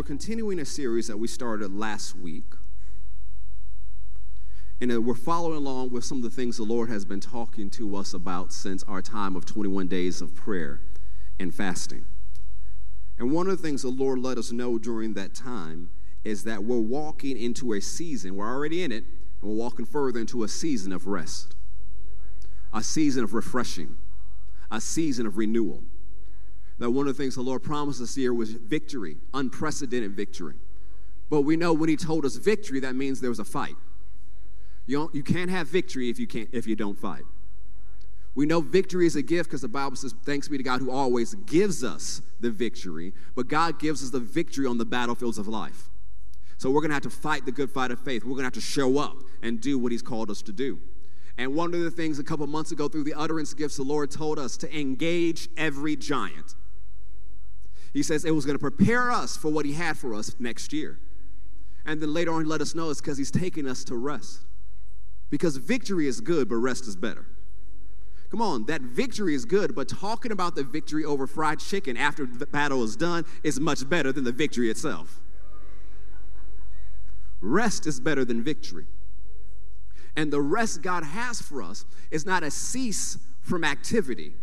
We're continuing a series that we started last week, and we're following along with some of the things the Lord has been talking to us about since our time of 21 days of prayer and fasting. And one of the things the Lord let us know during that time is that we're walking into a season. We're already in it, and we're walking further into a season of rest, a season of refreshing, a season of renewal. That one of the things the Lord promised us here was victory, unprecedented victory. But we know when he told us victory, that means there was a fight. You can't have victory if you don't fight. We know victory is a gift because the Bible says, thanks be to God who always gives us the victory, but God gives us the victory on the battlefields of life. So we're going to have to fight the good fight of faith. We're going to have to show up and do what he's called us to do. And one of the things a couple months ago through the utterance gifts, the Lord told us to engage every giant. He says it was going to prepare us for what he had for us next year. And then later on he let us know it's because he's taking us to rest. Because victory is good, but rest is better. Come on, that victory is good, but talking about the victory over fried chicken after the battle is done is much better than the victory itself. Rest is better than victory. And the rest God has for us is not a cease from activity,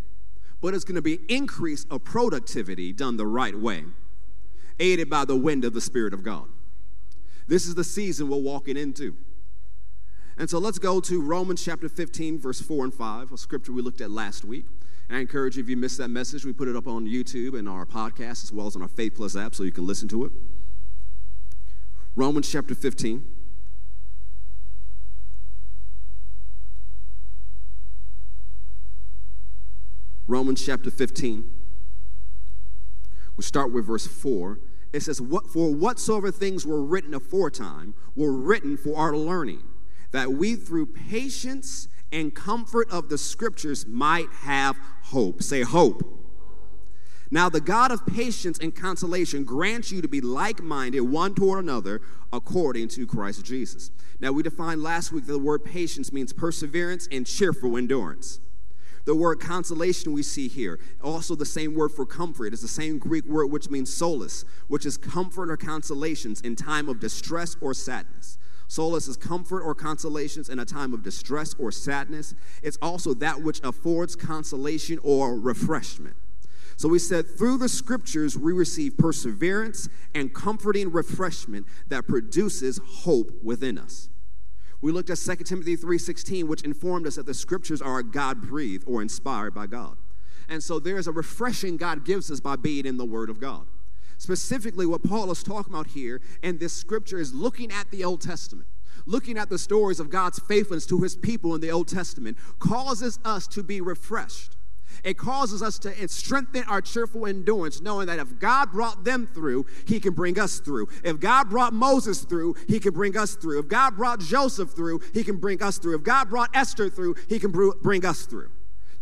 but it's going to be increase of productivity done the right way, aided by the wind of the Spirit of God. This is the season we're walking into. And so let's go to Romans chapter 15, verse 4 and 5, a scripture we looked at last week. And I encourage you, if you missed that message, we put it up on YouTube and our podcast as well as on our Faith Plus app so you can listen to it. Romans chapter 15. Romans chapter 15. We'll start with verse 4. It says, "For whatsoever things were written aforetime were written for our learning, that we through patience and comfort of the Scriptures might have hope." Say, hope. "Now the God of patience and consolation grants you to be like-minded one toward another according to Christ Jesus." Now we defined last week that the word patience means perseverance and cheerful endurance. The word consolation we see here, also the same word for comfort, is the same Greek word which means solace, which is comfort or consolations in time of distress or sadness. Solace is comfort or consolations in a time of distress or sadness. It's also that which affords consolation or refreshment. So we said through the Scriptures we receive perseverance and comforting refreshment that produces hope within us. We looked at 2 Timothy 3:16, which informed us that the Scriptures are God-breathed or inspired by God. And so there is a refreshing God gives us by being in the Word of God. Specifically, what Paul is talking about here in this scripture is looking at the Old Testament, looking at the stories of God's faithfulness to his people in the Old Testament, causes us to be refreshed. It causes us to strengthen our cheerful endurance, knowing that if God brought them through, he can bring us through. If God brought Moses through, he can bring us through. If God brought Joseph through, he can bring us through. If God brought Esther through, he can bring us through.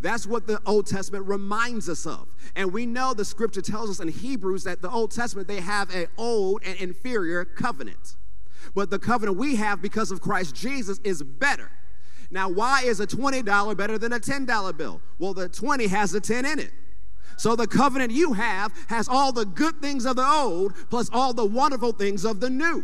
That's what the Old Testament reminds us of. And we know the Scripture tells us in Hebrews that the Old Testament, they have an old and inferior covenant. But the covenant we have because of Christ Jesus is better. Now, why is a $20 better than a $10 bill? Well, the 20 has a 10 in it. So the covenant you have has all the good things of the old plus all the wonderful things of the new.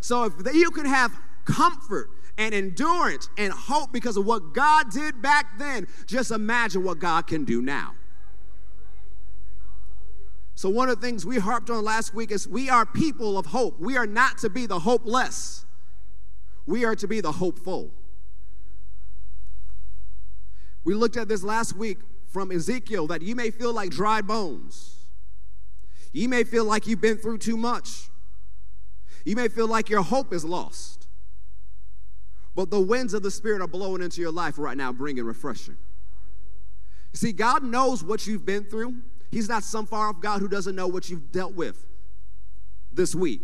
So if you can have comfort and endurance and hope because of what God did back then, just imagine what God can do now. So one of the things we harped on last week is we are people of hope. We are not to be the hopeless. We are to be the hopeful. We looked at this last week from Ezekiel, that you may feel like dry bones. You may feel like you've been through too much. You may feel like your hope is lost. But the winds of the Spirit are blowing into your life right now, bringing refreshing. You see, God knows what you've been through. He's not some far-off God who doesn't know what you've dealt with this week,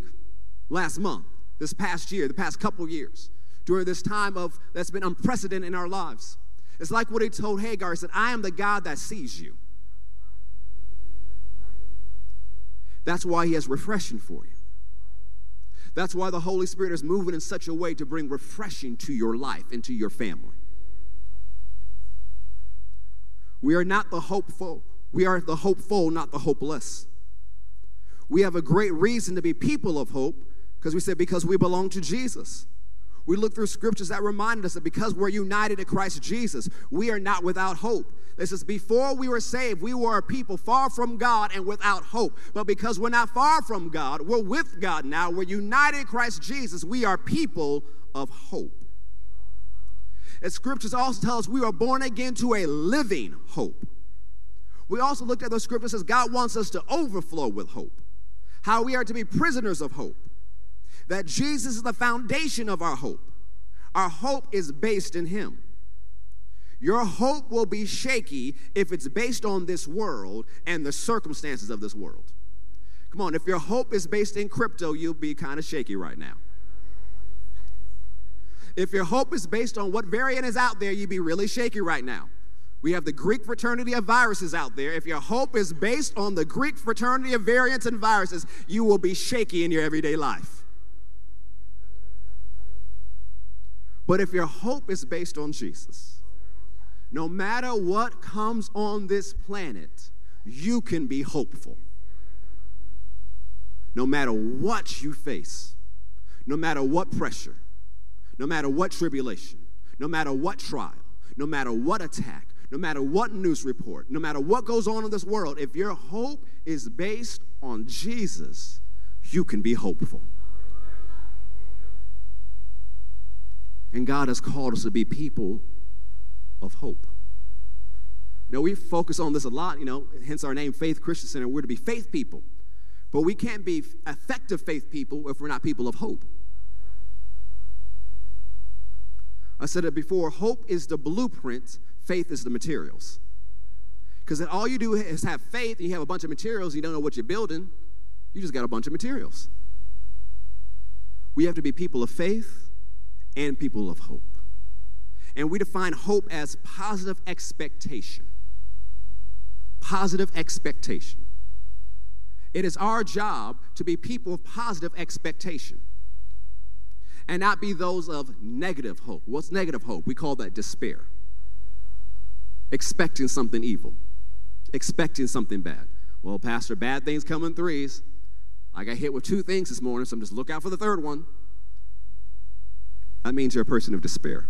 last month, this past year, the past couple years, during this time of that's been unprecedented in our lives. It's like what he told Hagar. He said, "I am the God that sees you." That's why he has refreshing for you. That's why the Holy Spirit is moving in such a way to bring refreshing to your life and to your family. We are not the hopeful. We are the hopeful, not the hopeless. We have a great reason to be people of hope because we said because we belong to Jesus. We look through scriptures that remind us that because we're united to Christ Jesus, we are not without hope. This is before we were saved, we were a people far from God and without hope. But because we're not far from God, we're with God now. We're united to Christ Jesus. We are people of hope. And scriptures also tell us we are born again to a living hope. We also looked at those scriptures as God wants us to overflow with hope. How we are to be prisoners of hope. That Jesus is the foundation of our hope. Our hope is based in him. Your hope will be shaky if it's based on this world and the circumstances of this world. Come on, if your hope is based in crypto, you'll be kind of shaky right now. If your hope is based on what variant is out there, you'll be really shaky right now. We have the Greek fraternity of viruses out there. If your hope is based on the Greek fraternity of variants and viruses, you will be shaky in your everyday life. But if your hope is based on Jesus, no matter what comes on this planet, you can be hopeful. No matter what you face, no matter what pressure, no matter what tribulation, no matter what trial, no matter what attack, no matter what news report, no matter what goes on in this world, if your hope is based on Jesus, you can be hopeful. And God has called us to be people of hope. Now, we focus on this a lot, hence our name, Faith Christian Center. We're to be faith people. But we can't be effective faith people if we're not people of hope. I said it before, hope is the blueprint, faith is the materials. Because if all you do is have faith and you have a bunch of materials, you don't know what you're building, you just got a bunch of materials. We have to be people of faith and people of hope. And we define hope as positive expectation. Positive expectation. It is our job to be people of positive expectation and not be those of negative hope. What's negative hope? We call that despair. Expecting something evil. Expecting something bad. Well, Pastor, bad things come in threes. I got hit with 2 things this morning, so I'm just look out for the 3rd one. That means you're a person of despair.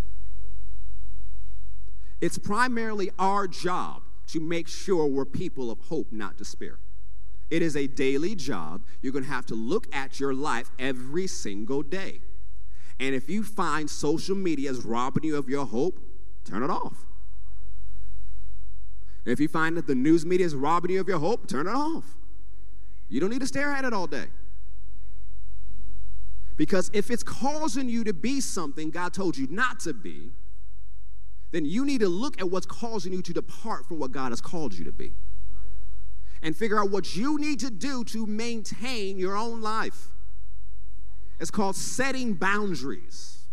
It's primarily our job to make sure we're people of hope, not despair. It is a daily job. You're going to have to look at your life every single day. And if you find social media is robbing you of your hope, turn it off. If you find that the news media is robbing you of your hope, turn it off. You don't need to stare at it all day. Because if it's causing you to be something God told you not to be, then you need to look at what's causing you to depart from what God has called you to be and figure out what you need to do to maintain your own life. It's called setting boundaries.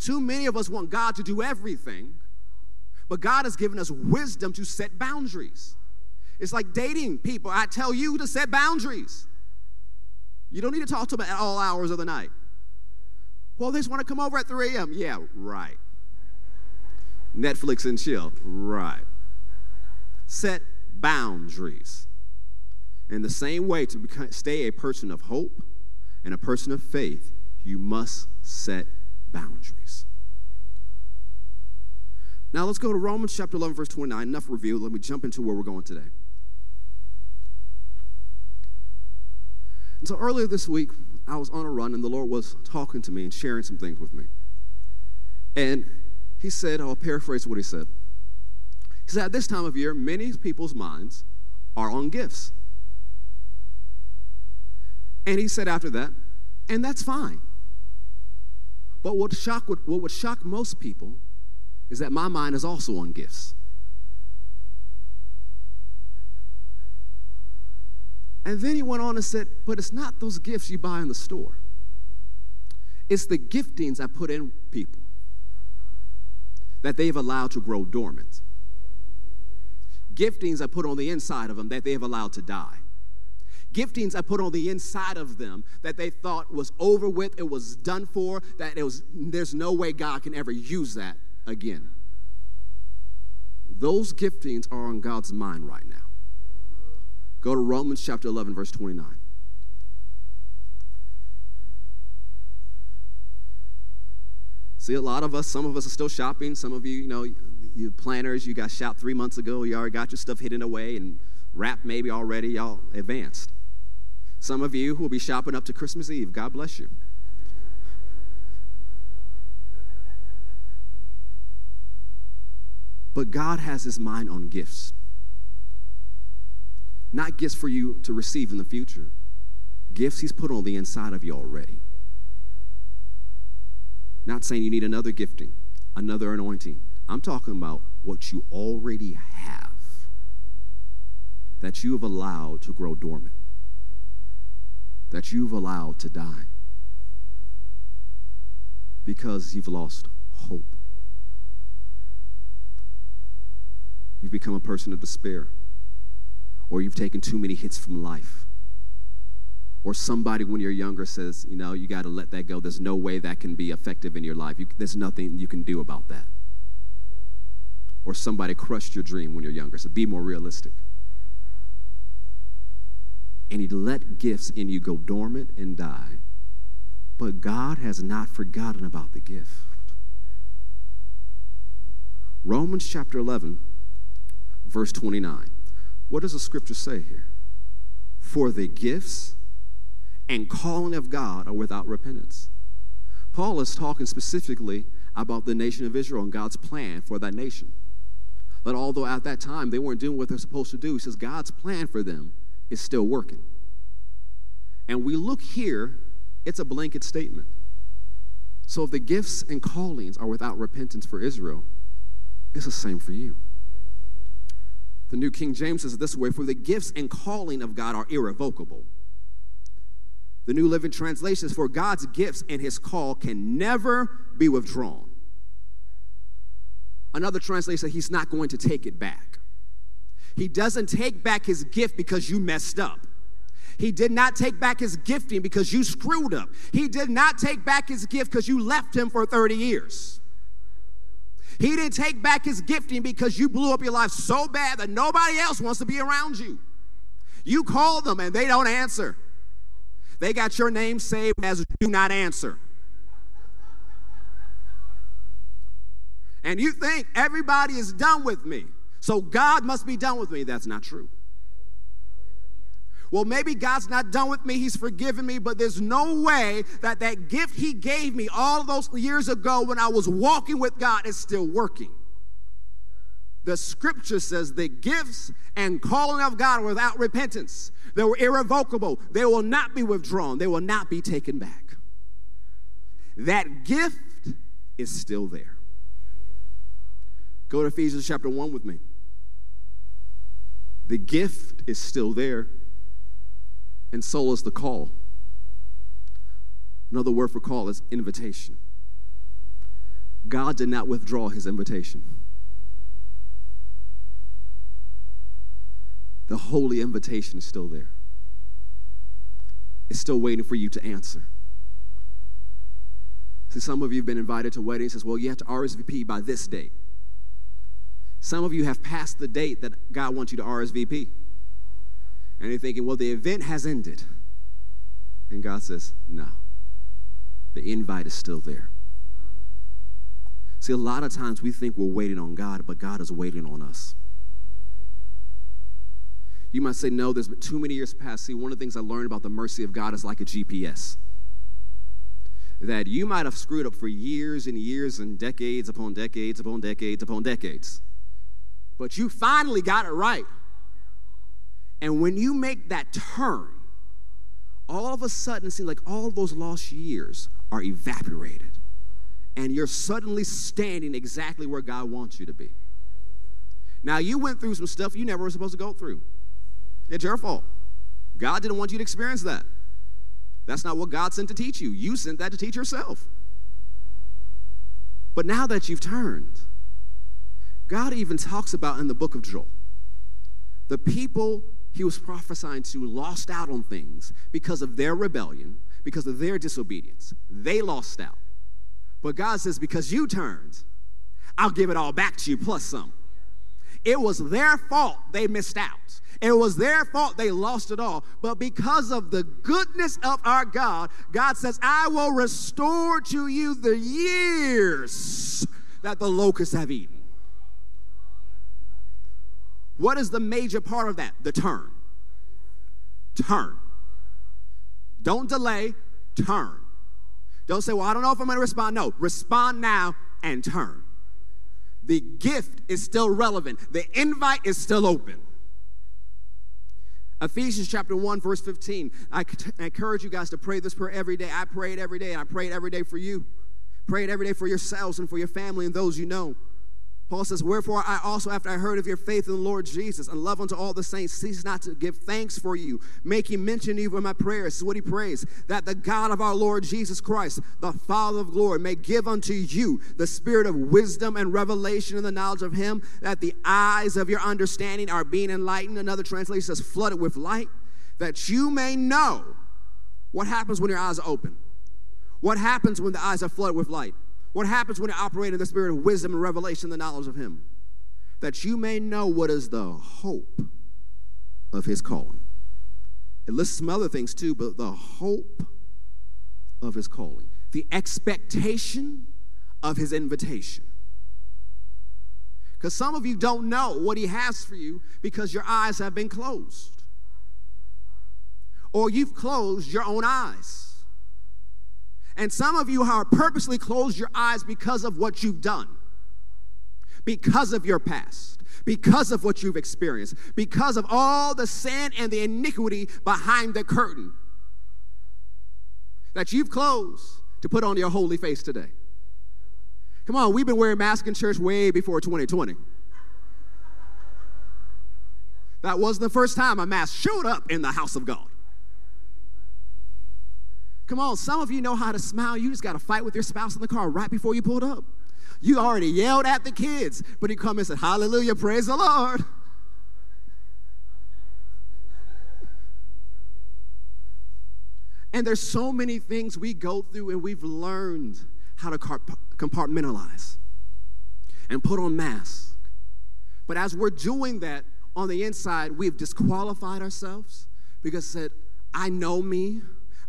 Too many of us want God to do everything, but God has given us wisdom to set boundaries. It's like dating people. I tell you to set boundaries. You don't need to talk to them at all hours of the night. Well, they just want to come over at 3 a.m. Yeah, right. Netflix and chill, right. Set boundaries. In the same way, to stay a person of hope and a person of faith, you must set boundaries. Now, let's go to Romans chapter 11, verse 29. Enough review. Let me jump into where we're going today. And so earlier this week, I was on a run, and the Lord was talking to me and sharing some things with me. And he said, I'll paraphrase what he said. He said, at this time of year, many people's minds are on gifts. And he said after that, and that's fine. But what would shock most people is that my mind is also on gifts. And then he went on and said, but it's not those gifts you buy in the store. It's the giftings I put in people that they've allowed to grow dormant. Giftings I put on the inside of them that they've allowed to die. Giftings I put on the inside of them that they thought was over with, it was done for, that there's no way God can ever use that again. Those giftings are on God's mind right now. Go to Romans chapter 11, verse 29. See, a lot of us, some of us are still shopping. Some of you, you planners, you guys shopped 3 months ago. You already got your stuff hidden away and wrapped maybe already. Y'all advanced. Some of you who will be shopping up to Christmas Eve. God bless you. But God has his mind on gifts. Not gifts for you to receive in the future. Gifts he's put on the inside of you already. Not saying you need another gifting, another anointing. I'm talking about what you already have that you have allowed to grow dormant, that you've allowed to die because you've lost hope. You've become a person of despair, or you've taken too many hits from life, or somebody when you're younger says, you got to let that go. There's no way that can be effective in your life. There's nothing you can do about that. Or somebody crushed your dream when you're younger, so be more realistic. And he let gifts in you go dormant and die. But God has not forgotten about the gift. Romans chapter 11, verse 29. What does the scripture say here? For the gifts and calling of God are without repentance. Paul is talking specifically about the nation of Israel and God's plan for that nation. But although at that time they weren't doing what they're supposed to do, he says God's plan for them is still working. And we look here, it's a blanket statement. So if the gifts and callings are without repentance for Israel, it's the same for you. The New King James says it this way, for the gifts and calling of God are irrevocable. The New Living Translation is, for God's gifts and his call can never be withdrawn. Another translation says he's not going to take it back. He doesn't take back his gift because you messed up. He did not take back his gifting because you screwed up. He did not take back his gift because you left him for 30 years. He didn't take back his gifting because you blew up your life so bad that nobody else wants to be around you. You call them and they don't answer. They got your name saved as do not answer. And you think everybody is done with me, so God must be done with me. That's not true. Well, maybe God's not done with me. He's forgiven me, but there's no way that that gift he gave me all those years ago when I was walking with God is still working. The scripture says the gifts and calling of God without repentance, they were irrevocable. They will not be withdrawn. They will not be taken back. That gift is still there. Go to Ephesians chapter 1 with me. The gift is still there, and so is the call. Another word for call is invitation. God did not withdraw his invitation. The holy invitation is still there. It's still waiting for you to answer. See, some of you have been invited to weddings. It says, well, you have to RSVP by this date. Some of you have passed the date that God wants you to RSVP. And you're thinking, well, the event has ended. And God says, no. The invite is still there. See, a lot of times we think we're waiting on God, but God is waiting on us. You might say, no, there's been too many years past. See, one of the things I learned about the mercy of God is like a GPS. That you might have screwed up for years and years and decades upon decades upon decades upon decades. But you finally got it right. And when you make that turn, all of a sudden it seems like all those lost years are evaporated. And you're suddenly standing exactly where God wants you to be. Now, you went through some stuff you never were supposed to go through. It's your fault. God didn't want you to experience that. That's not what God sent to teach you. You sent that to teach yourself. But now that you've turned, God even talks about in the book of Joel, the people he was prophesying to lost out on things because of their rebellion, because of their disobedience. They lost out. But God says, because you turned, I'll give it all back to you plus some. It was their fault they missed out. It was their fault they lost it all. But because of the goodness of our God, God says, I will restore to you the years that the locusts have eaten. What is the major part of that? The turn. Turn. Don't delay. Turn. Don't say, well, I don't know if I'm going to respond. No, respond now and turn. The gift is still relevant. The invite is still open. Ephesians chapter 1, verse 15. I encourage you guys to pray this prayer every day. I pray it every day, and I pray it every day for you. Pray it every day for yourselves and for your family and those you know. Paul says, wherefore I also, after I heard of your faith in the Lord Jesus and love unto all the saints, cease not to give thanks for you, making mention of you in my prayers. This is what he prays, that the God of our Lord Jesus Christ, the Father of glory, may give unto you the spirit of wisdom and revelation in the knowledge of him, that the eyes of your understanding are being enlightened. Another translation says, flooded with light, that you may know what happens when your eyes are open. What happens when the eyes are flooded with light? What happens when you operate in the spirit of wisdom and revelation, the knowledge of him? That you may know what is the hope of his calling. It lists some other things too, but the hope of his calling. The expectation of his invitation. Because some of you don't know what he has for you because your eyes have been closed. Or you've closed your own eyes. And some of you have purposely closed your eyes because of what you've done, because of your past, because of what you've experienced, because of all the sin and the iniquity behind the curtain that you've closed to put on your holy face today. Come on, we've been wearing masks in church way before 2020. That wasn't the first time a mask showed up in the house of God. Come on, some of you know how to smile. You just got to fight with your spouse in the car right before you pulled up. You already yelled at the kids, but you come and said, hallelujah, praise the Lord. And there's so many things we go through, and we've learned how to compartmentalize and put on masks. But as we're doing that on the inside, we've disqualified ourselves because said, I know me.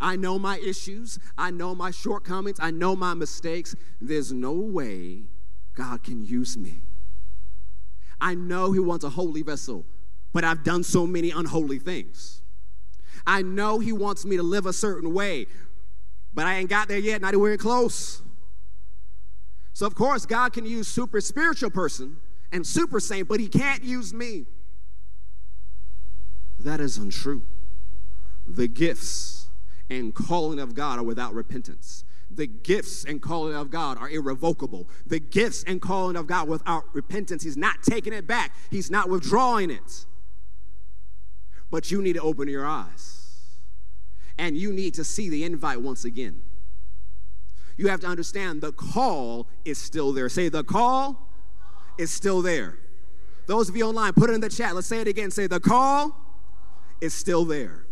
I know my issues. I know my shortcomings. I know my mistakes. There's no way God can use me. I know he wants a holy vessel, but I've done so many unholy things. I know he wants me to live a certain way, but I ain't got there yet, not even wearing close. So, of course, God can use super spiritual person and super saint, but he can't use me. That is untrue. The gifts and calling of God are without repentance. The gifts and calling of God are irrevocable. The gifts and calling of God without repentance, he's not taking it back. He's not withdrawing it. But you need to open your eyes. And you need to see the invite once again. You have to understand the call is still there. Say, the call is still there. Those of you online, put it in the chat. Let's say it again. Say, the call is still there.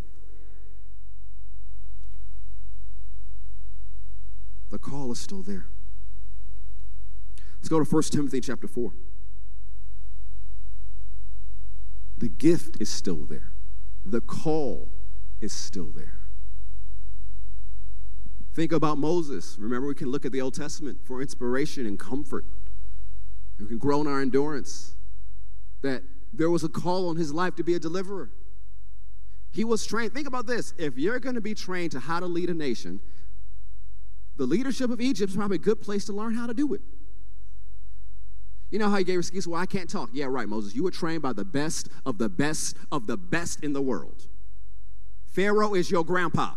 The call is still there. Let's go to 1 Timothy chapter 4. The gift is still there. The call is still there. Think about Moses. Remember, we can look at the Old Testament for inspiration and comfort. We can grow in our endurance. That there was a call on his life to be a deliverer. He was trained. Think about this. If you're going to be trained to how to lead a nation, the leadership of Egypt is probably a good place to learn how to do it. You know how he gave excuse, well, I can't talk. Yeah, right, Moses. You were trained by the best of the best of the best in the world. Pharaoh is your grandpa.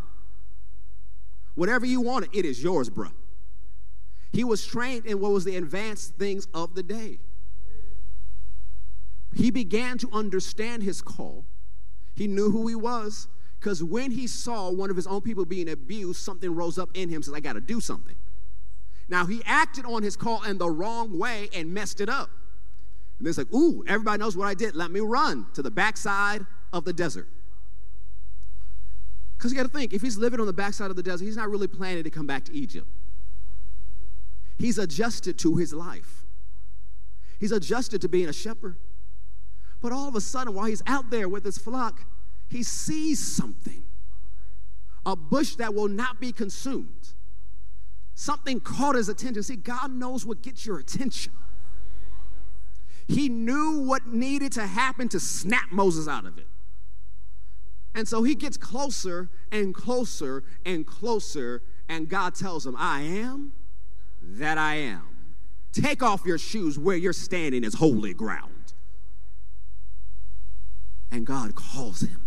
Whatever you wanted, it is yours, bruh. He was trained in what was the advanced things of the day. He began to understand his call. He knew who he was. Because when he saw one of his own people being abused, something rose up in him and said, I got to do something. Now, he acted on his call in the wrong way and messed it up. And it's like, ooh, everybody knows what I did. Let me run to the backside of the desert. Because you got to think, if he's living on the backside of the desert, he's not really planning to come back to Egypt. He's adjusted to his life. He's adjusted to being a shepherd. But all of a sudden, while he's out there with his flock, he sees something, a bush that will not be consumed. Something caught his attention. See, God knows what gets your attention. He knew what needed to happen to snap Moses out of it. And so he gets closer and closer and closer, and God tells him, I am that I am. Take off your shoes, where you're standing is holy ground. And God calls him.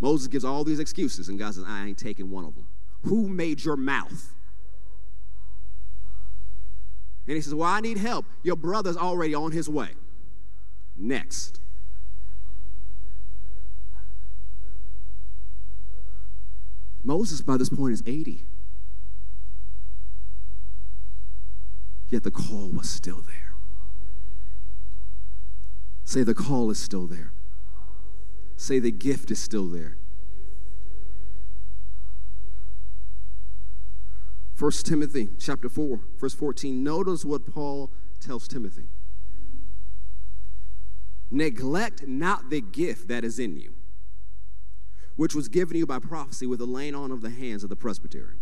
Moses gives all these excuses, and God says, I ain't taking one of them. Who made your mouth? And he says, well, I need help. Your brother's already on his way. Next. Moses, by this point, is 80. Yet the call was still there. Say, the call is still there. Say, the gift is still there. 1 Timothy chapter 4, verse 14. Notice what Paul tells Timothy. Neglect not the gift that is in you, which was given you by prophecy with the laying on of the hands of the presbytery.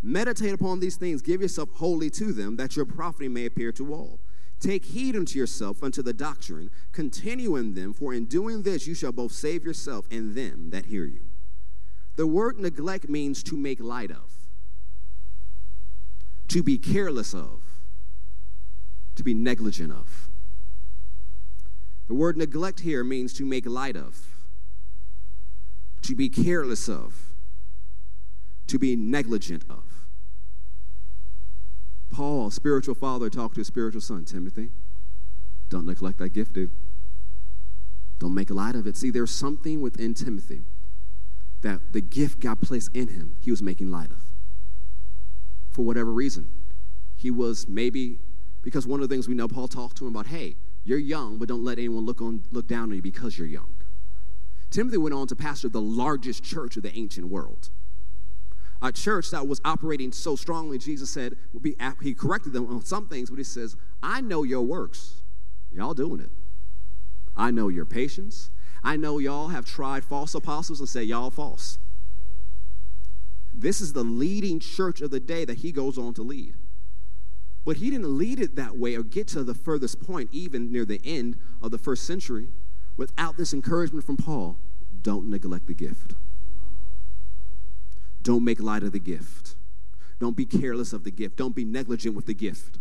Meditate upon these things. Give yourself wholly to them, that your profiting may appear to all. Take heed unto yourself, unto the doctrine. Continue in them, for in doing this you shall both save yourself and them that hear you. The word neglect means to make light of, to be careless of, to be negligent of. The word neglect here means to make light of, to be careless of, to be negligent of. Paul, spiritual father, talked to his spiritual son, Timothy. Don't neglect that gift, dude. Don't make light of it. See, there's something within Timothy that the gift God placed in him, he was making light of. For whatever reason. He was maybe, because one of the things we know, Paul talked to him about, hey, you're young, but don't let anyone look down on you because you're young. Timothy went on to pastor the largest church of the ancient world, a church that was operating so strongly. Jesus said, he corrected them on some things, but he says, I know your works. Y'all doing it. I know your patience. I know y'all have tried false apostles and say y'all false. This is the leading church of the day that he goes on to lead. But he didn't lead it that way or get to the furthest point, even near the end of the first century, without this encouragement from Paul. Don't neglect the gift. Don't make light of the gift. Don't be careless of the gift. Don't be negligent with the gift.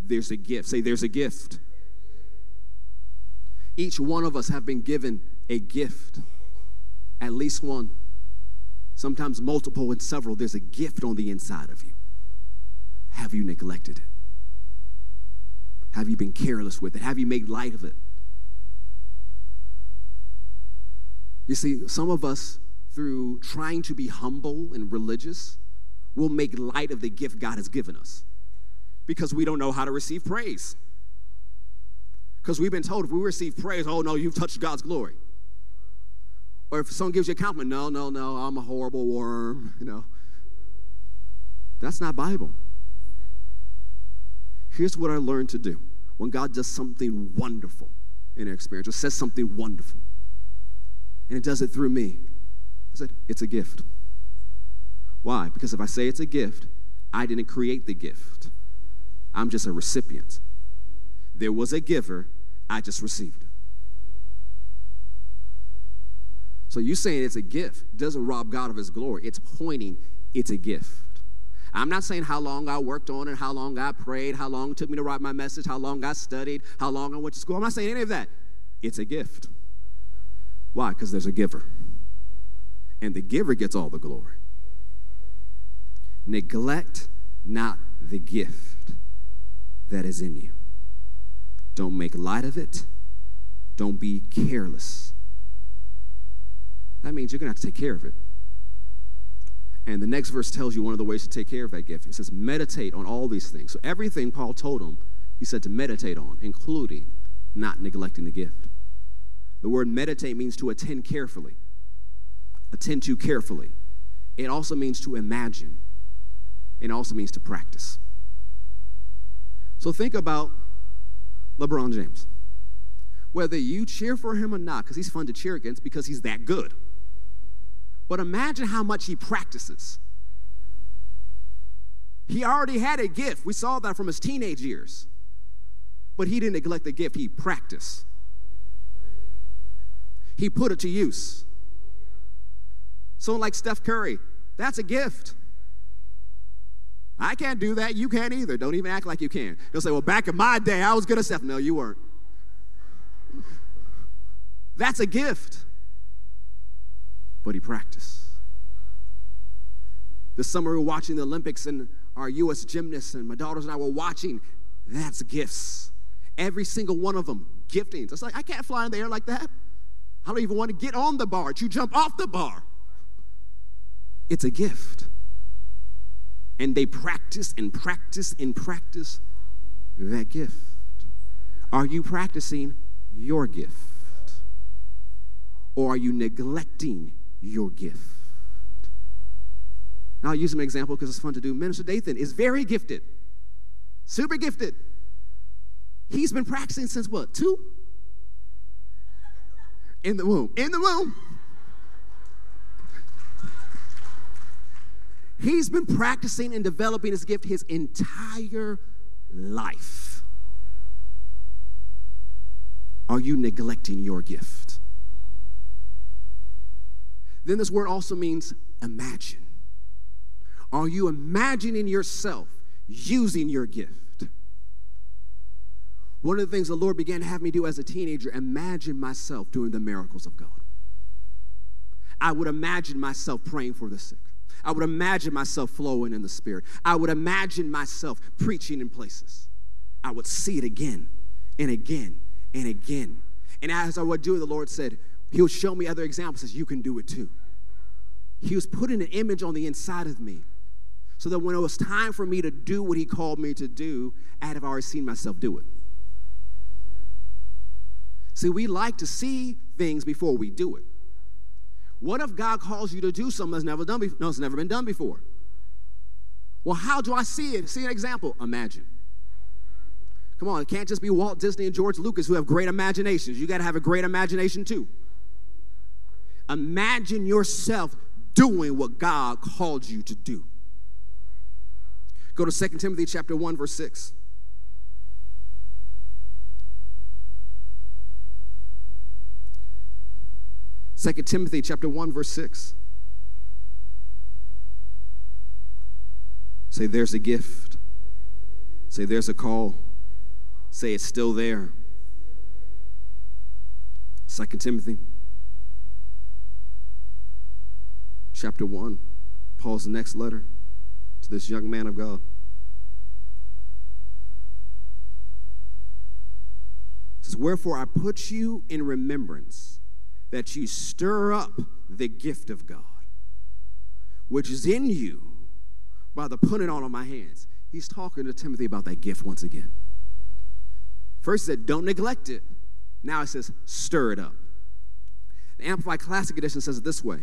There's a gift. Say, there's a gift. Each one of us have been given a gift, at least one, sometimes multiple and several. There's a gift on the inside of you. Have you neglected it? Have you been careless with it? Have you made light of it? You see, some of us, through trying to be humble and religious, will make light of the gift God has given us because we don't know how to receive praise. Because we've been told if we receive praise, oh, no, you've touched God's glory. Or if someone gives you a compliment, no, I'm a horrible worm, you know. That's not Bible. Here's what I learned to do. When God does something wonderful in an experience, or says something wonderful, and it does it through me, I said, it's a gift. Why? Because if I say it's a gift, I didn't create the gift. I'm just a recipient. There was a giver, I just received it. So you saying it's a gift doesn't rob God of his glory. It's pointing it's a gift. I'm not saying how long I worked on it, how long I prayed, how long it took me to write my message, how long I studied, how long I went to school. I'm not saying any of that. It's a gift. Why? Because there's a giver. And the giver gets all the glory. Neglect not the gift that is in you. Don't make light of it. Don't be careless. That means you're going to have to take care of it. And the next verse tells you one of the ways to take care of that gift. It says, meditate on all these things. So everything Paul told him, he said to meditate on, including not neglecting the gift. The word meditate means to attend carefully, attend to carefully. It also means to imagine. It also means to practice. So think about LeBron James. whether you cheer for him or not, because he's fun to cheer against because he's that good. But imagine how much he practices. He already had a gift. We saw that from his teenage years. But he didn't neglect the gift. He practiced. He put it to use. Someone like Steph Curry, that's a gift. I can't do that. You can't either. Don't even act like you can. They'll say, well, back in my day, I was good at Steph. No, you weren't. That's a gift. But he practiced. This summer we were watching the Olympics, and our U.S. gymnasts and my daughters and I were watching. That's gifts. Every single one of them, giftings. It's like, I can't fly in the air like that. I don't even want to get on the bar. You jump off the bar. It's a gift. And they practice and practice and practice that gift. Are you practicing your gift? Or are you neglecting your gift? Now, I'll use an example because it's fun to do. Minister Dathan is very gifted, super gifted. He's been practicing since what, 2? In the womb. He's been practicing and developing his gift his entire life. Are you neglecting your gift? Then this word also means imagine. Are you imagining yourself using your gift? One of the things the Lord began to have me do as a teenager, imagine myself doing the miracles of God. I would imagine myself praying for the sick. I would imagine myself flowing in the Spirit. I would imagine myself preaching in places. I would see it again and again and again. And as I would do it, the Lord said, he would show me other examples. He says, you can do it too. He was putting an image on the inside of me so that when it was time for me to do what he called me to do, I'd have already seen myself do it. See, we like to see things before we do it. What if God calls you to do something that's never been done before? Well, how do I see it? See an example? Imagine. Come on, it can't just be Walt Disney and George Lucas who have great imaginations. You got to have a great imagination too. Imagine yourself doing what God called you to do. Go to 2 Timothy chapter 1, verse 6. Say, there's a gift. Say, there's a call. Say, it's still there. 2 Timothy chapter 1, Paul's next letter to this young man of God. It says, wherefore I put you in remembrance that you stir up the gift of God, which is in you by the putting on of my hands. He's talking to Timothy about that gift once again. First he said, don't neglect it. Now it says, stir it up. The Amplified Classic Edition says it this way.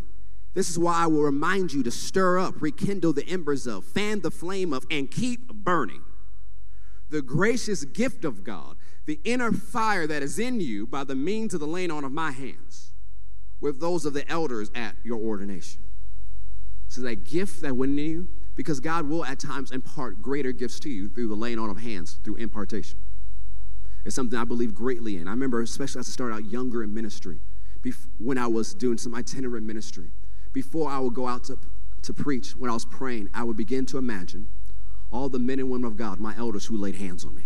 This is why I will remind you to stir up, rekindle the embers of, fan the flame of, and keep burning the gracious gift of God, the inner fire that is in you by the means of the laying on of my hands, with those of the elders at your ordination. So that gift that went in you, because God will at times impart greater gifts to you through the laying on of hands, through impartation. It's something I believe greatly in. I remember, especially as I started out younger in ministry, when I was doing some itinerant ministry, before I would go out to preach, when I was praying, I would begin to imagine all the men and women of God, my elders who laid hands on me.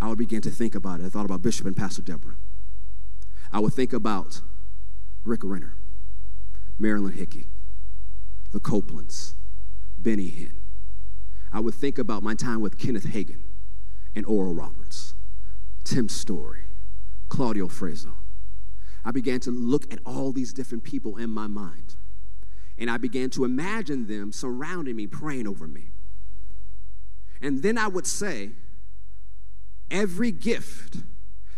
I would begin to think about it. I thought about Bishop and Pastor Deborah. I would think about Rick Renner, Marilyn Hickey, the Copelands, Benny Hinn. I would think about my time with Kenneth Hagin and Oral Roberts, Tim Story, Claudio Frezo. I began to look at all these different people in my mind, and I began to imagine them surrounding me, praying over me. And then I would say, every gift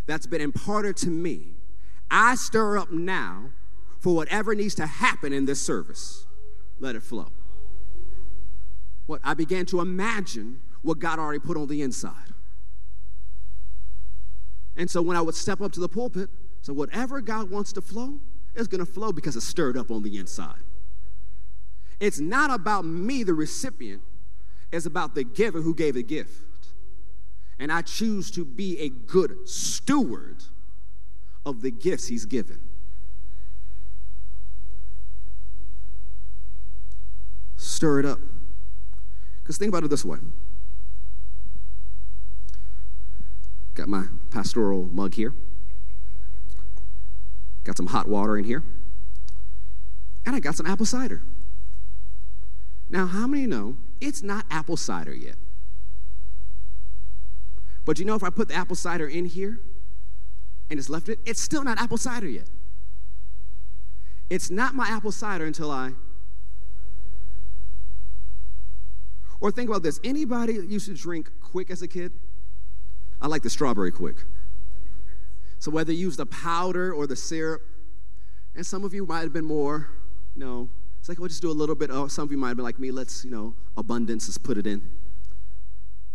that's been imparted to me, I stir up now for whatever needs to happen in this service. Let it flow. What I began to imagine what God already put on the inside. And so when I would step up to the pulpit, so whatever God wants to flow, it's going to flow because it's stirred up on the inside. It's not about me, the recipient. It's about the giver who gave the gift. And I choose to be a good steward of the gifts he's given. Stir it up. Because think about it this way. Got my pastoral mug here. Got some hot water in here. And I got some apple cider. Now, how many know it's not apple cider yet? But you know, if I put the apple cider in here and just left it, it's still not apple cider yet. It's not my apple cider until I... Or think about this. Anybody used to drink Quick as a kid? I like the strawberry Quick. So whether you use the powder or the syrup, and some of you might have been more, you know, it's like, we'll just do a little bit. Oh, some of you might have been like me. Let's, you know, abundance, let's put it in.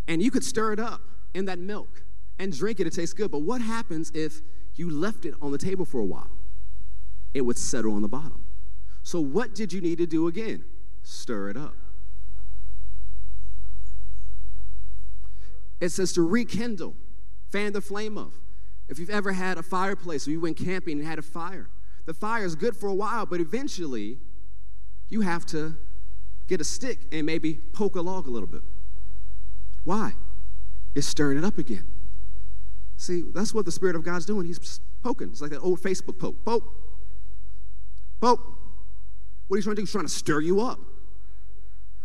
And you could stir it up in that milk and drink it. It tastes good. But what happens if you left it on the table for a while? It would settle on the bottom. So what did you need to do again? Stir it up. It says to rekindle, fan the flame of. If you've ever had a fireplace or you went camping and had a fire, the fire is good for a while, but eventually you have to get a stick and maybe poke a log a little bit. Why? It's stirring it up again. See, that's what the Spirit of God's doing. He's poking. It's like that old Facebook poke. Poke. Poke. What he's trying to do? He's trying to stir you up.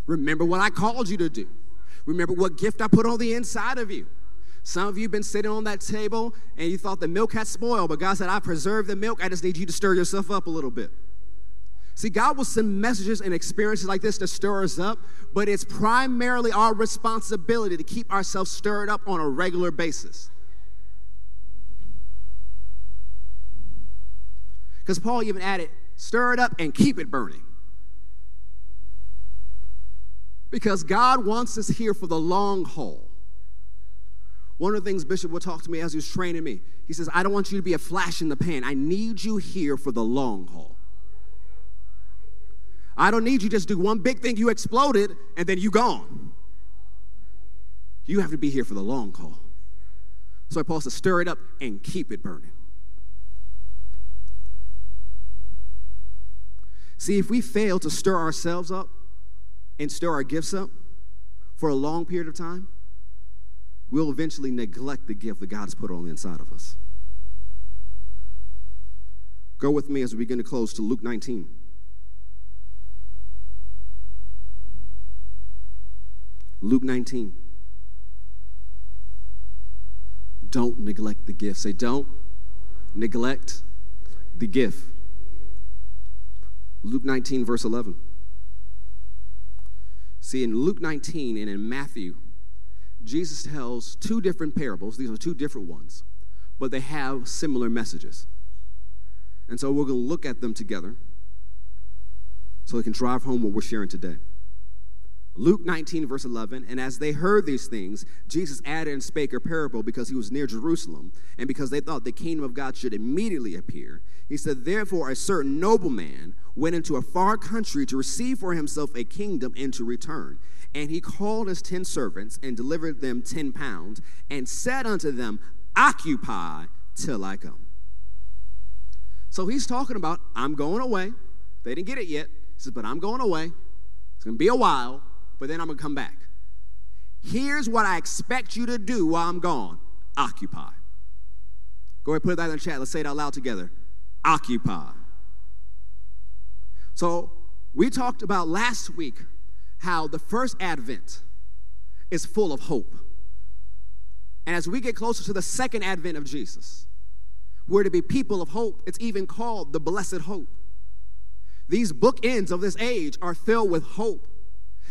Remember what I called you to do. Remember what gift I put on the inside of you. Some of you have been sitting on that table and you thought the milk had spoiled, but God said, I preserved the milk. I just need you to stir yourself up a little bit. See, God will send messages and experiences like this to stir us up, but it's primarily our responsibility to keep ourselves stirred up on a regular basis. Because Paul even added, stir it up and keep it burning. Because God wants us here for the long haul. One of the things Bishop would talk to me as he was training me, he says, I don't want you to be a flash in the pan. I need you here for the long haul. I don't need you just do one big thing, you exploded, and then you gone. You have to be here for the long haul. So Paul says, stir it up and keep it burning. See, if we fail to stir ourselves up, and stir our gifts up for a long period of time, we'll eventually neglect the gift that God's put on the inside of us. Go with me as we begin to close to Luke 19. Luke 19. Don't neglect the gift. Say, don't neglect the gift. Luke 19, verse 11. See, in Luke 19 and in Matthew, Jesus tells two different parables. These are two different ones, but they have similar messages. And so we're going to look at them together so we can drive home what we're sharing today. Luke 19, verse 11, and as they heard these things, Jesus added and spake a parable because he was near Jerusalem and because they thought the kingdom of God should immediately appear. He said, therefore, a certain nobleman went into a far country to receive for himself a kingdom and to return. And he called his 10 servants and delivered them 10 pounds and said unto them, occupy till I come. So he's talking about, I'm going away. They didn't get it yet. He says, but I'm going away. It's going to be a while. But then I'm going to come back. Here's what I expect you to do while I'm gone. Occupy. Go ahead, put that in the chat. Let's say it out loud together. Occupy. So we talked about last week how the first advent is full of hope. And as we get closer to the second advent of Jesus, we're to be people of hope. It's even called the blessed hope. These bookends of this age are filled with hope.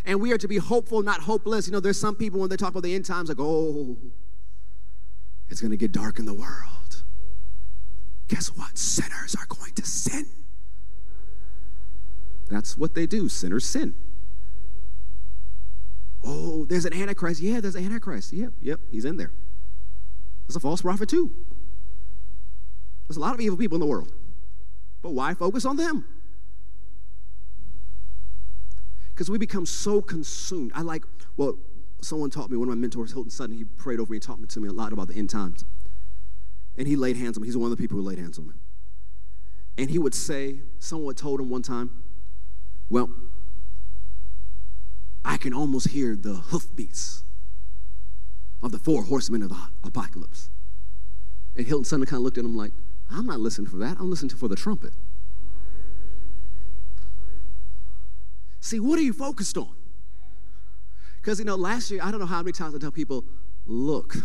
And we are to be hopeful, not hopeless. You know, there's some people when they talk about the end times, like, oh, it's going to get dark in the world. Guess what? Sinners are going to sin. That's what they do. Sinners sin. Oh, there's an Antichrist. Yeah, there's an Antichrist. Yep, he's in there. There's a false prophet too. There's a lot of evil people in the world, but why focus on them? Because we become so consumed. Someone taught me, one of my mentors, Hilton Sutton, he prayed over me and taught me a lot about the end times. And he laid hands on me. He's one of the people who laid hands on me. And he would say, someone told him one time, well, I can almost hear the hoofbeats of the four horsemen of the apocalypse. And Hilton Sutton kind of looked at him like, I'm not listening for that. I'm listening for the trumpet. See, what are you focused on? Because, last year, I don't know how many times I tell people, look,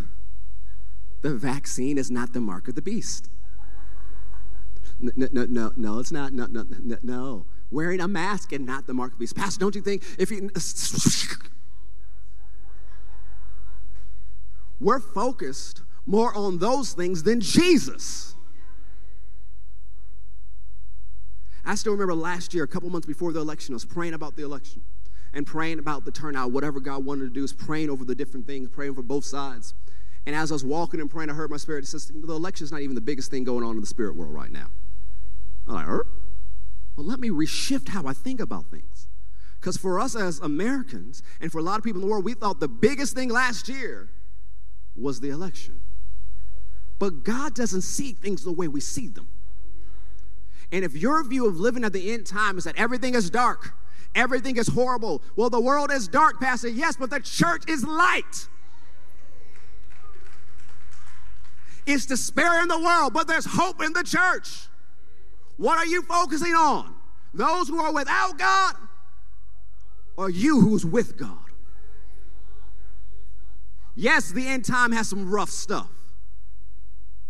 the vaccine is not the mark of the beast. No, it's not. No. Wearing a mask and not the mark of the beast. Pastor, don't you think if you... We're focused more on those things than Jesus. I still remember last year, a couple months before the election, I was praying about the election and praying about the turnout. Whatever God wanted to do is praying over the different things, praying for both sides. And as I was walking and praying, I heard my spirit. It says, the election is not even the biggest thing going on in the spirit world right now. I'm like, well, let me reshift how I think about things. Because for us as Americans and for a lot of people in the world, we thought the biggest thing last year was the election. But God doesn't see things the way we see them. And if your view of living at the end time is that everything is dark, everything is horrible, well, the world is dark, Pastor, yes, but the church is light. It's despair in the world, but there's hope in the church. What are you focusing on? Those who are without God or you who's with God? Yes, the end time has some rough stuff,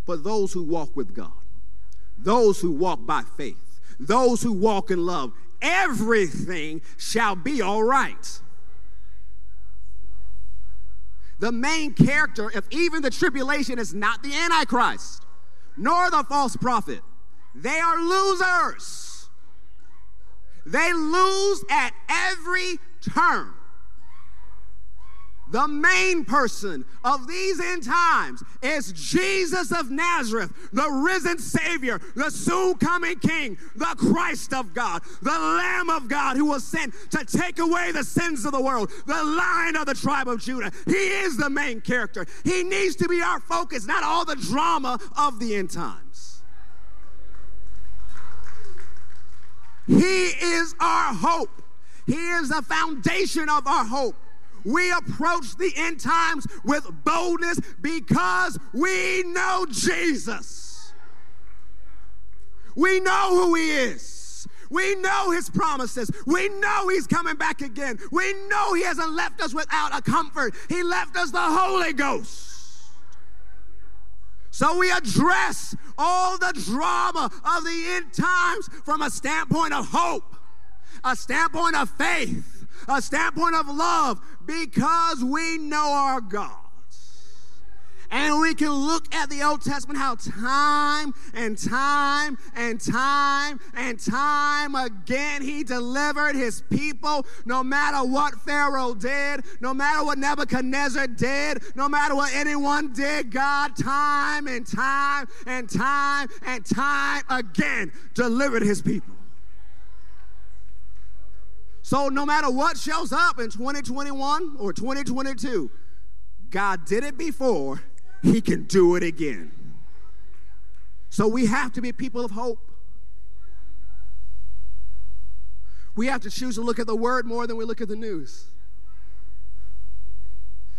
but those who walk with God, those who walk by faith, those who walk in love, everything shall be all right. The main character of even the tribulation is not the Antichrist, nor the false prophet. They are losers. They lose at every turn. The main person of these end times is Jesus of Nazareth, the risen Savior, the soon-coming King, the Christ of God, the Lamb of God who was sent to take away the sins of the world, the Lion of the tribe of Judah. He is the main character. He needs to be our focus, not all the drama of the end times. He is our hope. He is the foundation of our hope. We approach the end times with boldness because we know Jesus. We know who he is. We know his promises. We know he's coming back again. We know he hasn't left us without a comfort. He left us the Holy Ghost. So we address all the drama of the end times from a standpoint of hope, a standpoint of faith, a standpoint of love, because we know our God. And we can look at the Old Testament how time and time again he delivered his people, no matter what Pharaoh did, no matter what Nebuchadnezzar did, no matter what anyone did, God time and time again delivered his people. So no matter what shows up in 2021 or 2022, God did it before, he can do it again. So we have to be people of hope. We have to choose to look at the word more than we look at the news.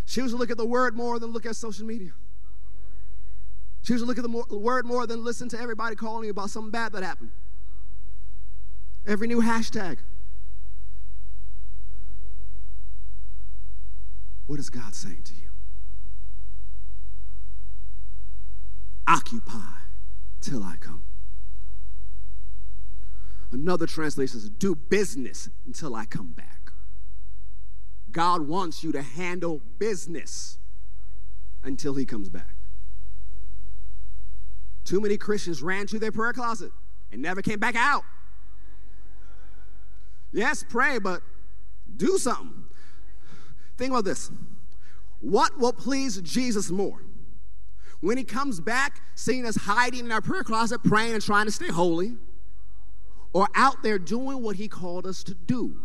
Choose to look at the word more than look at social media. Choose to look at the word more than listen to everybody calling you about something bad that happened. Every new hashtag. What is God saying to you? Occupy till I come. Another translation says, do business until I come back. God wants you to handle business until he comes back. Too many Christians ran to their prayer closet and never came back out. Yes, pray, but do something. Think about this. What will please Jesus more? when he comes back, seeing us hiding in our prayer closet, praying and trying to stay holy, or out there doing what he called us to do.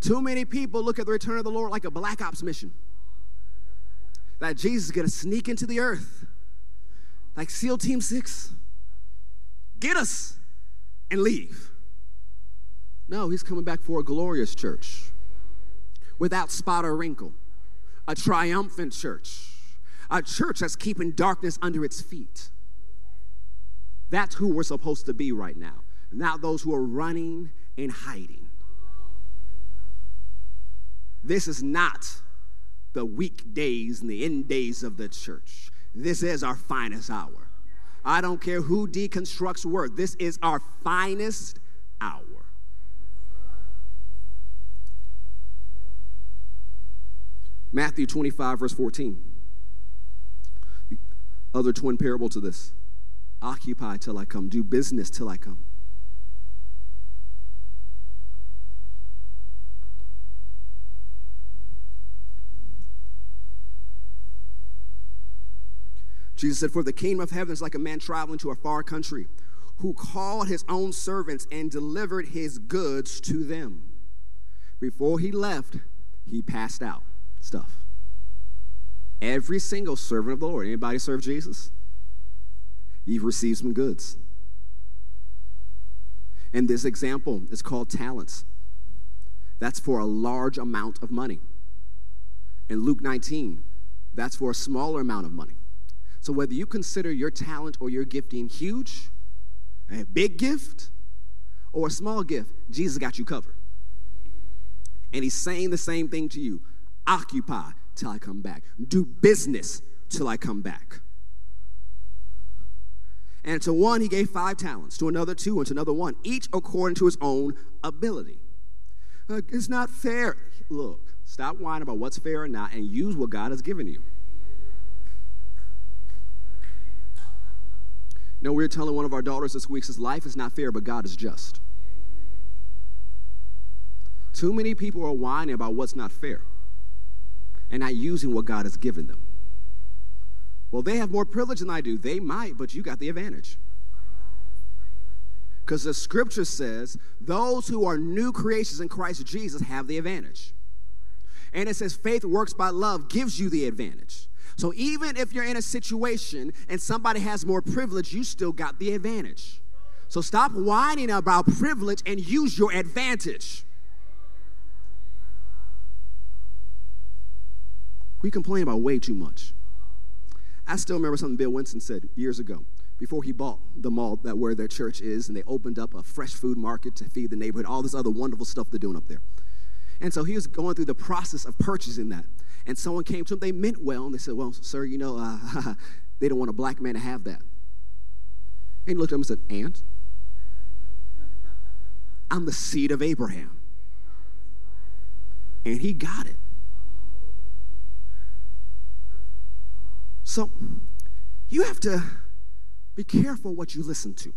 Too many people look at the return of the Lord like a black ops mission. That Jesus is going to sneak into the earth like SEAL Team 6, get us, and leave. No, he's coming back for a glorious church without spot or wrinkle, a triumphant church, a church that's keeping darkness under its feet. That's who we're supposed to be right now, not those who are running and hiding. This is not the weekdays and the end days of the church. This is our finest hour. I don't care who deconstructs word. This is our finest hour. Matthew 25, verse 14. The other twin parable to this. Occupy till I come. Do business till I come. Jesus said, for the kingdom of heaven is like a man traveling to a far country who called his own servants and delivered his goods to them. Before he left, he passed out stuff. Every single servant of the Lord. Anybody serve Jesus? You've received some goods. And this example is called talents. That's for a large amount of money. In Luke 19, that's for a smaller amount of money. So whether you consider your talent or your gifting huge, a big gift, or a small gift, Jesus got you covered. And he's saying the same thing to you. Occupy till I come back. Do business till I come back. And to one he gave 5 talents, to another 2, and to another 1, each according to his own ability. It's not fair. Look, stop whining about what's fair or not and use what God has given you. No, we were telling one of our daughters this week, says life is not fair, but God is just. Too many people are whining about what's not fair and not using what God has given them. Well, they have more privilege than I do. They might, but you got the advantage. Because the scripture says those who are new creations in Christ Jesus have the advantage. And it says faith works by love, gives you the advantage. So even if you're in a situation and somebody has more privilege, you still got the advantage. So stop whining about privilege and use your advantage. We complain about way too much. I still remember something Bill Winston said years ago before he bought the mall that where their church is, and they opened up a fresh food market to feed the neighborhood, all this other wonderful stuff they're doing up there. And so he was going through the process of purchasing that. And someone came to him. They meant well. And they said, well, sir, you know, they don't want a black man to have that. And he looked at him and said, and? I'm the seed of Abraham. And he got it. So you have to be careful what you listen to.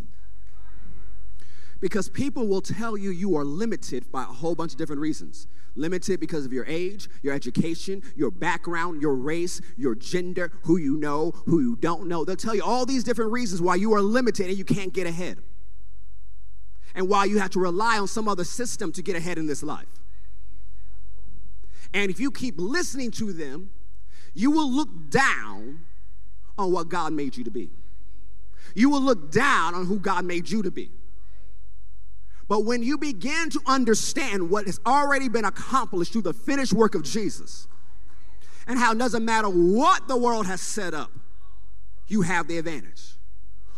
Because people will tell you you are limited by a whole bunch of different reasons. Limited because of your age, your education, your background, your race, your gender, who you know, who you don't know. They'll tell you all these different reasons why you are limited and you can't get ahead. And why you have to rely on some other system to get ahead in this life. And if you keep listening to them, you will look down on what God made you to be. You will look down on who God made you to be. But when you begin to understand what has already been accomplished through the finished work of Jesus and how it doesn't matter what the world has set up, you have the advantage.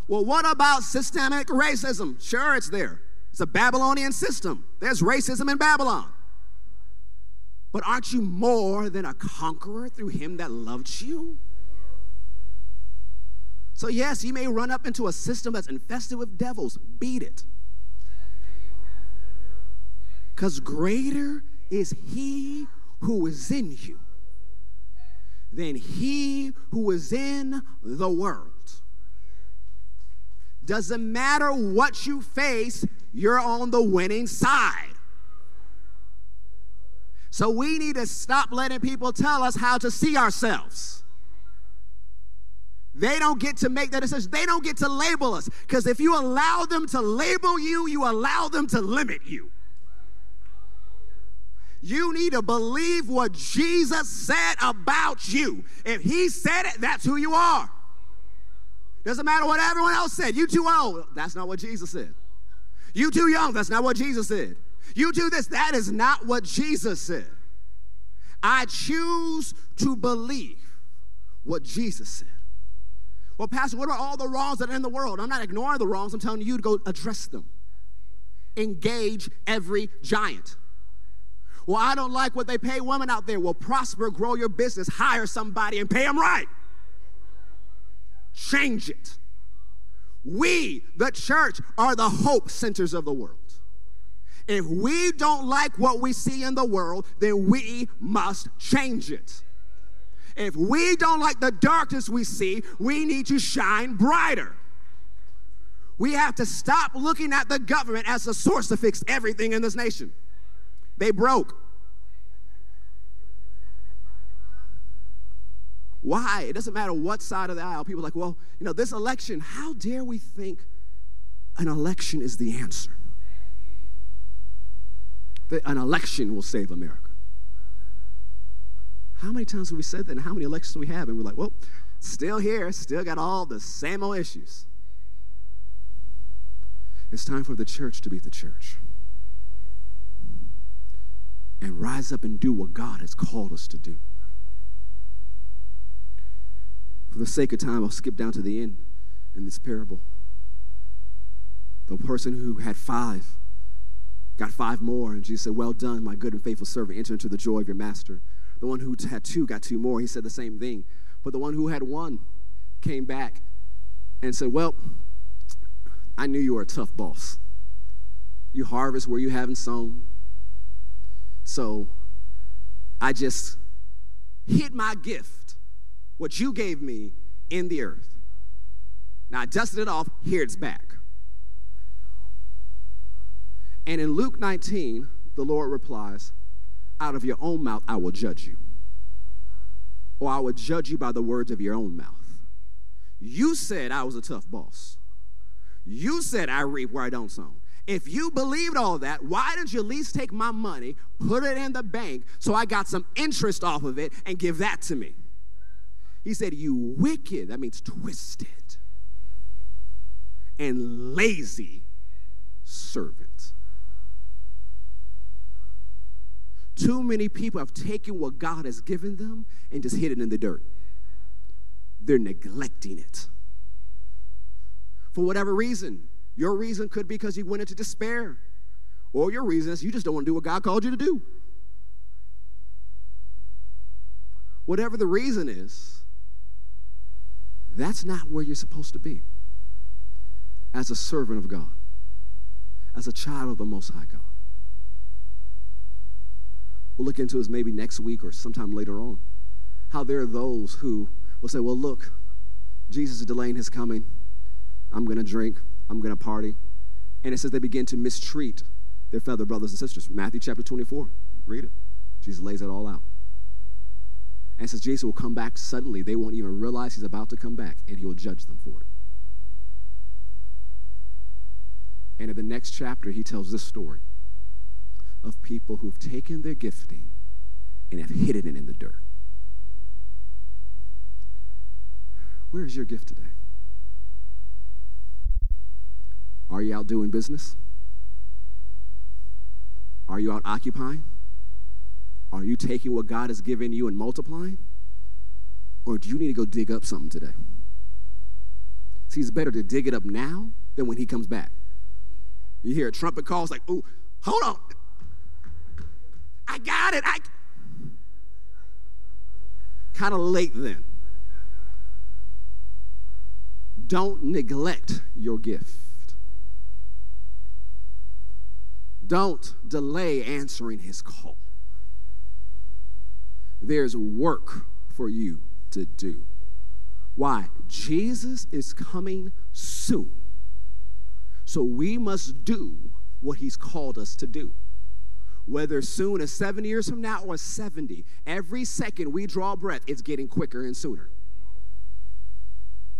Well, what about systemic racism? Sure, it's there. It's a Babylonian system. There's racism in Babylon. But aren't you more than a conqueror through him that loved you? So yes, you may run up into a system that's infested with devils. Beat it. Because greater is he who is in you than he who is in the world. Doesn't matter what you face, you're on the winning side. So we need to stop letting people tell us how to see ourselves. They don't get to make that decision. They don't get to label us. Because if you allow them to label you, you allow them to limit you. You need to believe what Jesus said about you. If he said it, that's who you are. Doesn't matter what everyone else said. You too old. That's not what Jesus said. You too young. That's not what Jesus said. You do this. That is not what Jesus said. I choose to believe what Jesus said. Well, Pastor, what about all the wrongs that are in the world? I'm not ignoring the wrongs. I'm telling you to go address them. Engage every giant. Well, I don't like what they pay women out there. Well, prosper, grow your business, hire somebody, and pay them right. Change it. We, the church, are the hope centers of the world. If we don't like what we see in the world, then we must change it. If we don't like the darkness we see, we need to shine brighter. We have to stop looking at the government as the source to fix everything in this nation. They broke. Why? It doesn't matter what side of the aisle. People are like, well, you know, this election, how dare we think an election is the answer? That an election will save America. How many times have we said that, and how many elections do we have? And we're like, well, still here, still got all the same old issues. It's time for the church to be the church and rise up and do what God has called us to do. For the sake of time, I'll skip down to the end in this parable. The person who had five got five more, and Jesus said, well done, my good and faithful servant, enter into the joy of your master. The one who had two got two more. He said the same thing. But the one who had one came back and said, well, I knew you were a tough boss. You harvest where you haven't sown. So I just hid my gift, what you gave me, in the earth. Now I dusted it off, here it's back. And in Luke 19, the Lord replies, out of your own mouth I will judge you. Or I will judge you by the words of your own mouth. You said I was a tough boss. You said I reap where I don't sow. If you believed all that, why didn't you at least take my money, put it in the bank, so I got some interest off of it, and give that to me? He said, you wicked, that means twisted, and lazy servant. Too many people have taken what God has given them and just hid it in the dirt. They're neglecting it. For whatever reason, your reason could be because you went into despair, or your reason is you just don't want to do what God called you to do. Whatever the reason is, that's not where you're supposed to be as a servant of God, as a child of the Most High God. We'll look into this maybe next week or sometime later on, how there are those who will say, well, look, Jesus is delaying his coming. I'm going to drink. I'm going to party. And it says they begin to mistreat their fellow brothers and sisters. Matthew chapter 24. Read it. Jesus lays it all out. And says Jesus will come back suddenly. They won't even realize he's about to come back, and he will judge them for it. And in the next chapter, he tells this story of people who've taken their gifting and have hidden it in the dirt. Where is your gift today? Are you out doing business? Are you out occupying? Are you taking what God has given you and multiplying? Or do you need to go dig up something today? See, it's better to dig it up now than when he comes back. You hear a trumpet call, it's like, ooh, hold on. I got it. I kind of late then. Don't neglect your gift. Don't delay answering his call. There's work for you to do. Why? Jesus is coming soon. So we must do what he's called us to do. whether soon as 7 years from now or 70, every second we draw breath, it's getting quicker and sooner.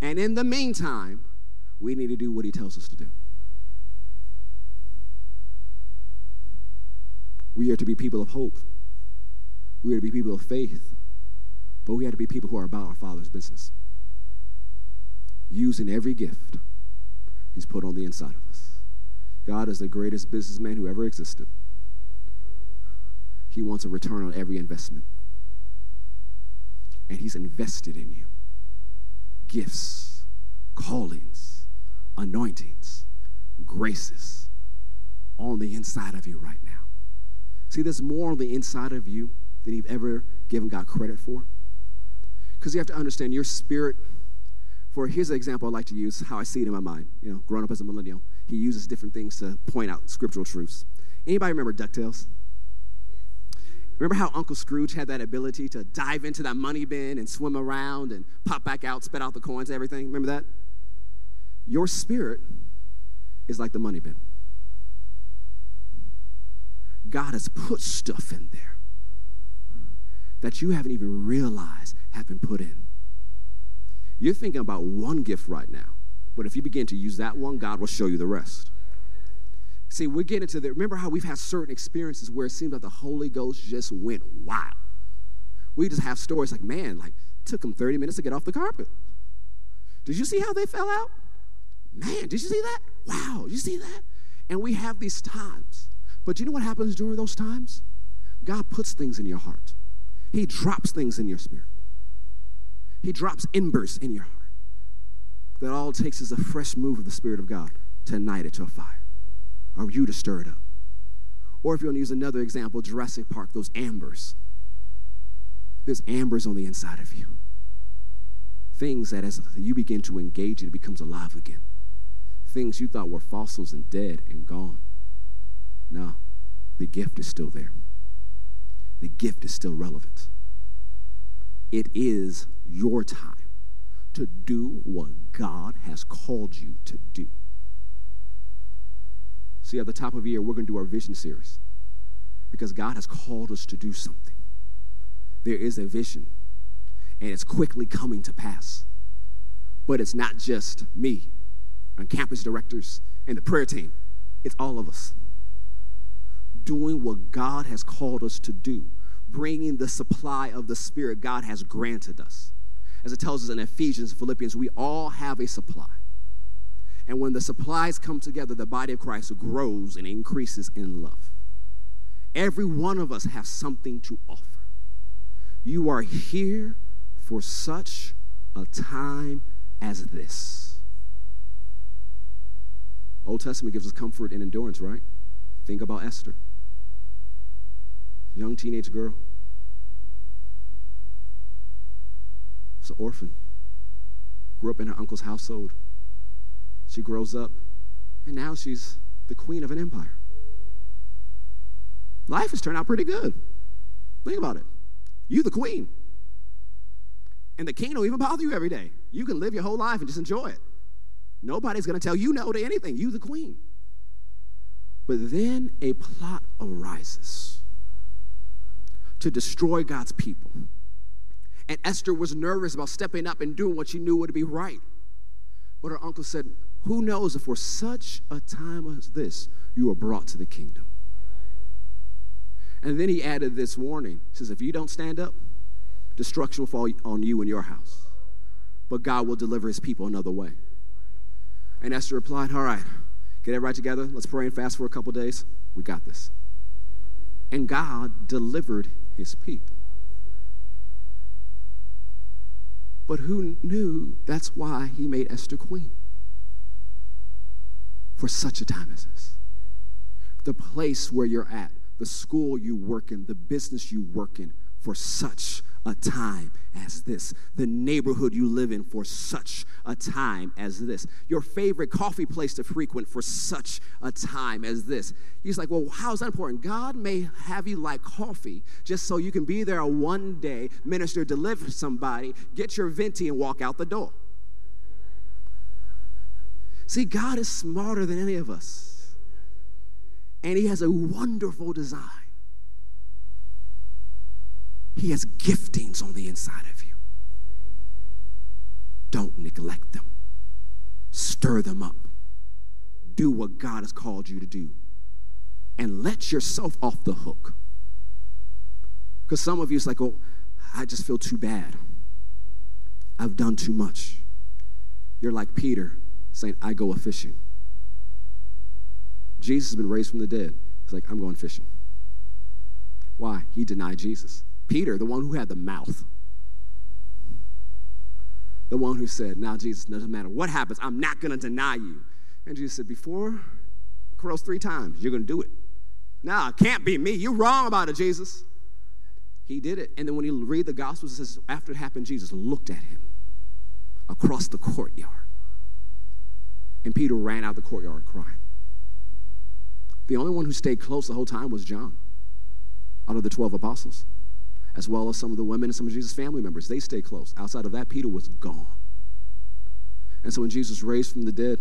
And in the meantime, we need to do what he tells us to do. We are to be people of hope. We are to be people of faith. But we have to be people who are about our Father's business, using every gift he's put on the inside of us. God is the greatest businessman who ever existed. He wants a return on every investment. And he's invested in you. Gifts, callings, anointings, graces on the inside of you right now. See, there's more on the inside of you than you've ever given God credit for. Because you have to understand your spirit. Here's an example I like to use, how I see it in my mind. You know, growing up as a millennial, he uses different things to point out scriptural truths. Anybody remember DuckTales? Remember how Uncle Scrooge had that ability to dive into that money bin and swim around and pop back out, spit out the coins and everything? Remember that? Your spirit is like the money bin. God has put stuff in there that you haven't even realized have been put in. You're thinking about one gift right now, but if you begin to use that one, God will show you the rest. See, we're getting to the, remember how we've had certain experiences where it seems like the Holy Ghost just went wild. We just have stories like, man, like, it took them 30 minutes to get off the carpet. Did you see how they fell out? Man, did you see that? Wow, did you see that? And we have these times. But you know what happens during those times? God puts things in your heart. He drops things in your spirit. He drops embers in your heart. That all it takes is a fresh move of the Spirit of God to ignite it to a fire, or you to stir it up. Or if you want to use another example, Jurassic Park, those ambers. There's ambers on the inside of you. Things that as you begin to engage it, it becomes alive again. Things you thought were fossils and dead and gone. No, the gift is still there. The gift is still relevant. It is your time to do what God has called you to do. See, at the top of the year, we're going to do our vision series because God has called us to do something. There is a vision, and it's quickly coming to pass. But it's not just me and campus directors and the prayer team. It's all of us doing what God has called us to do, bringing the supply of the Spirit God has granted us. As it tells us in Ephesians, Philippians, we all have a supply. And when the supplies come together, the body of Christ grows and increases in love. Every one of us has something to offer. You are here for such a time as this. Old Testament gives us comfort and endurance, right? Think about Esther. Young teenage girl. She's an orphan. Grew up in her uncle's household. She grows up, and now she's the queen of an empire. Life has turned out pretty good. Think about it. You're the queen. And the king don't even bother you every day. You can live your whole life and just enjoy it. Nobody's going to tell you no to anything. You're the queen. But then a plot arises to destroy God's people. And Esther was nervous about stepping up and doing what she knew would be right. But her uncle said, who knows if for such a time as this, you are brought to the kingdom. And then he added this warning. He says, if you don't stand up, destruction will fall on you and your house. But God will deliver his people another way. And Esther replied, all right, get it right together. Let's pray and fast for a couple days. We got this. And God delivered his people. But who knew that's why he made Esther queen? For such a time as this. The place where you're at, the school you work in, the business you work in, for such a time as this. The neighborhood you live in, for such a time as this. Your favorite coffee place to frequent, for such a time as this. He's like, well, how's that important? God may have you like coffee just so you can be there one day, minister, deliver somebody, get your venti, and walk out the door. See, God is smarter than any of us, and he has a wonderful design He has giftings on the inside of you. Don't neglect them. Stir them up. Do what God has called you to do. And let yourself off the hook. Because some of you, it's like, oh, I just feel too bad. I've done too much. You're like Peter saying, I go a-fishing. Jesus has been raised from the dead. He's like, I'm going fishing. Why? He denied Jesus. Peter, the one who had the mouth. The one who said, now Jesus, doesn't matter what happens, I'm not going to deny you. And Jesus said, before crows three times, you're going to do it. Nah, it can't be me. You're wrong about it, Jesus. He did it. And then when you read the Gospels, it says, after it happened, Jesus looked at him across the courtyard. And Peter ran out of the courtyard crying. The only one who stayed close the whole time was John, out of the 12 apostles, as well as some of the women and some of Jesus' family members. They stayed close. Outside of that, Peter was gone. And so when Jesus raised from the dead,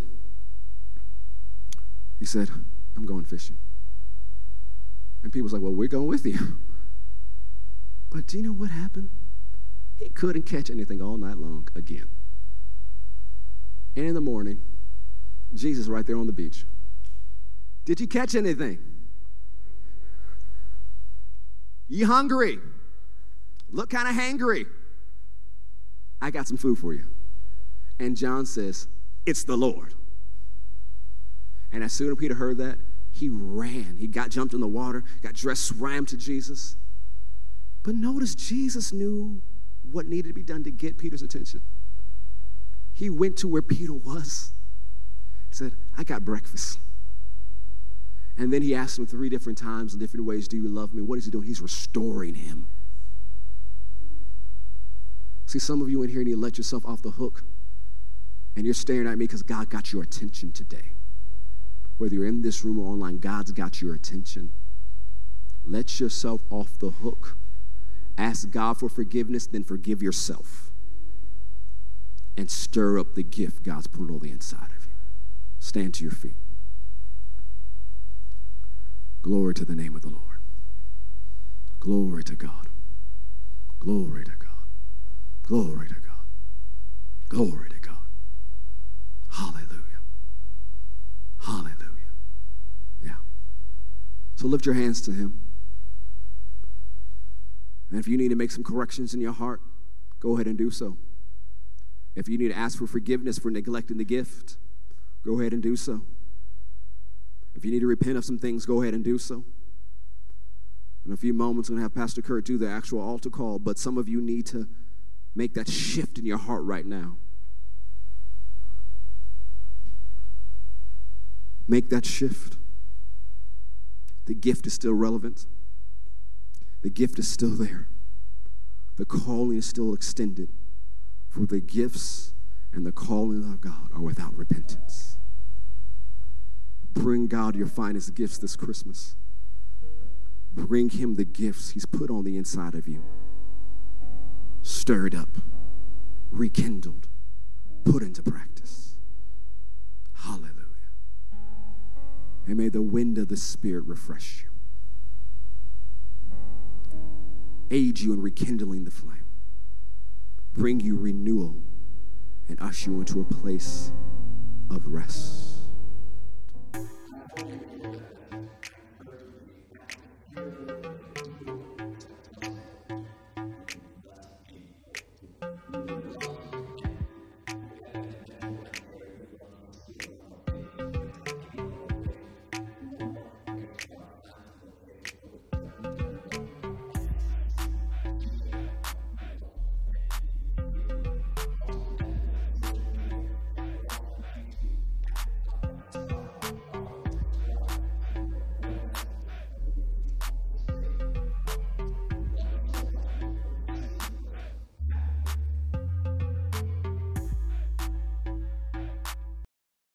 he said, I'm going fishing. And Peter was like, well, we're going with you. But do you know what happened? He couldn't catch anything all night long again. And in the morning, Jesus right there on the beach. Did you catch anything? You hungry? Look kind of hangry. I got some food for you. And John says, it's the Lord. And as soon as Peter heard that, he ran. He jumped in the water, got dressed, swam to Jesus. But notice Jesus knew what needed to be done to get Peter's attention. He went to where Peter was. He said, I got breakfast. And then he asked him three different times in different ways, do you love me? What is he doing? He's restoring him. See, some of you in here need to let yourself off the hook. And you're staring at me because God got your attention today. Whether you're in this room or online, God's got your attention. Let yourself off the hook. Ask God for forgiveness, then forgive yourself. And stir up the gift God's put on the inside of you. Stand to your feet. Glory to the name of the Lord. Glory to God. Glory to God. Glory to God. Glory to God. Hallelujah. Hallelujah. Yeah. So lift your hands to Him. And if you need to make some corrections in your heart, go ahead and do so. If you need to ask for forgiveness for neglecting the gift, go ahead and do so. If you need to repent of some things, go ahead and do so. In a few moments, I'm going to have Pastor Kurt do the actual altar call, but some of you need to make that shift in your heart right now. Make that shift. The gift is still relevant. The gift is still there. The calling is still extended, for the gifts and the calling of God are without repentance. Bring God your finest gifts this Christmas. Bring Him the gifts He's put on the inside of you. Stirred up, rekindled, put into practice. Hallelujah. And may the wind of the Spirit refresh you. Aid you in rekindling the flame. Bring you renewal and usher you into a place of rest. Thank you.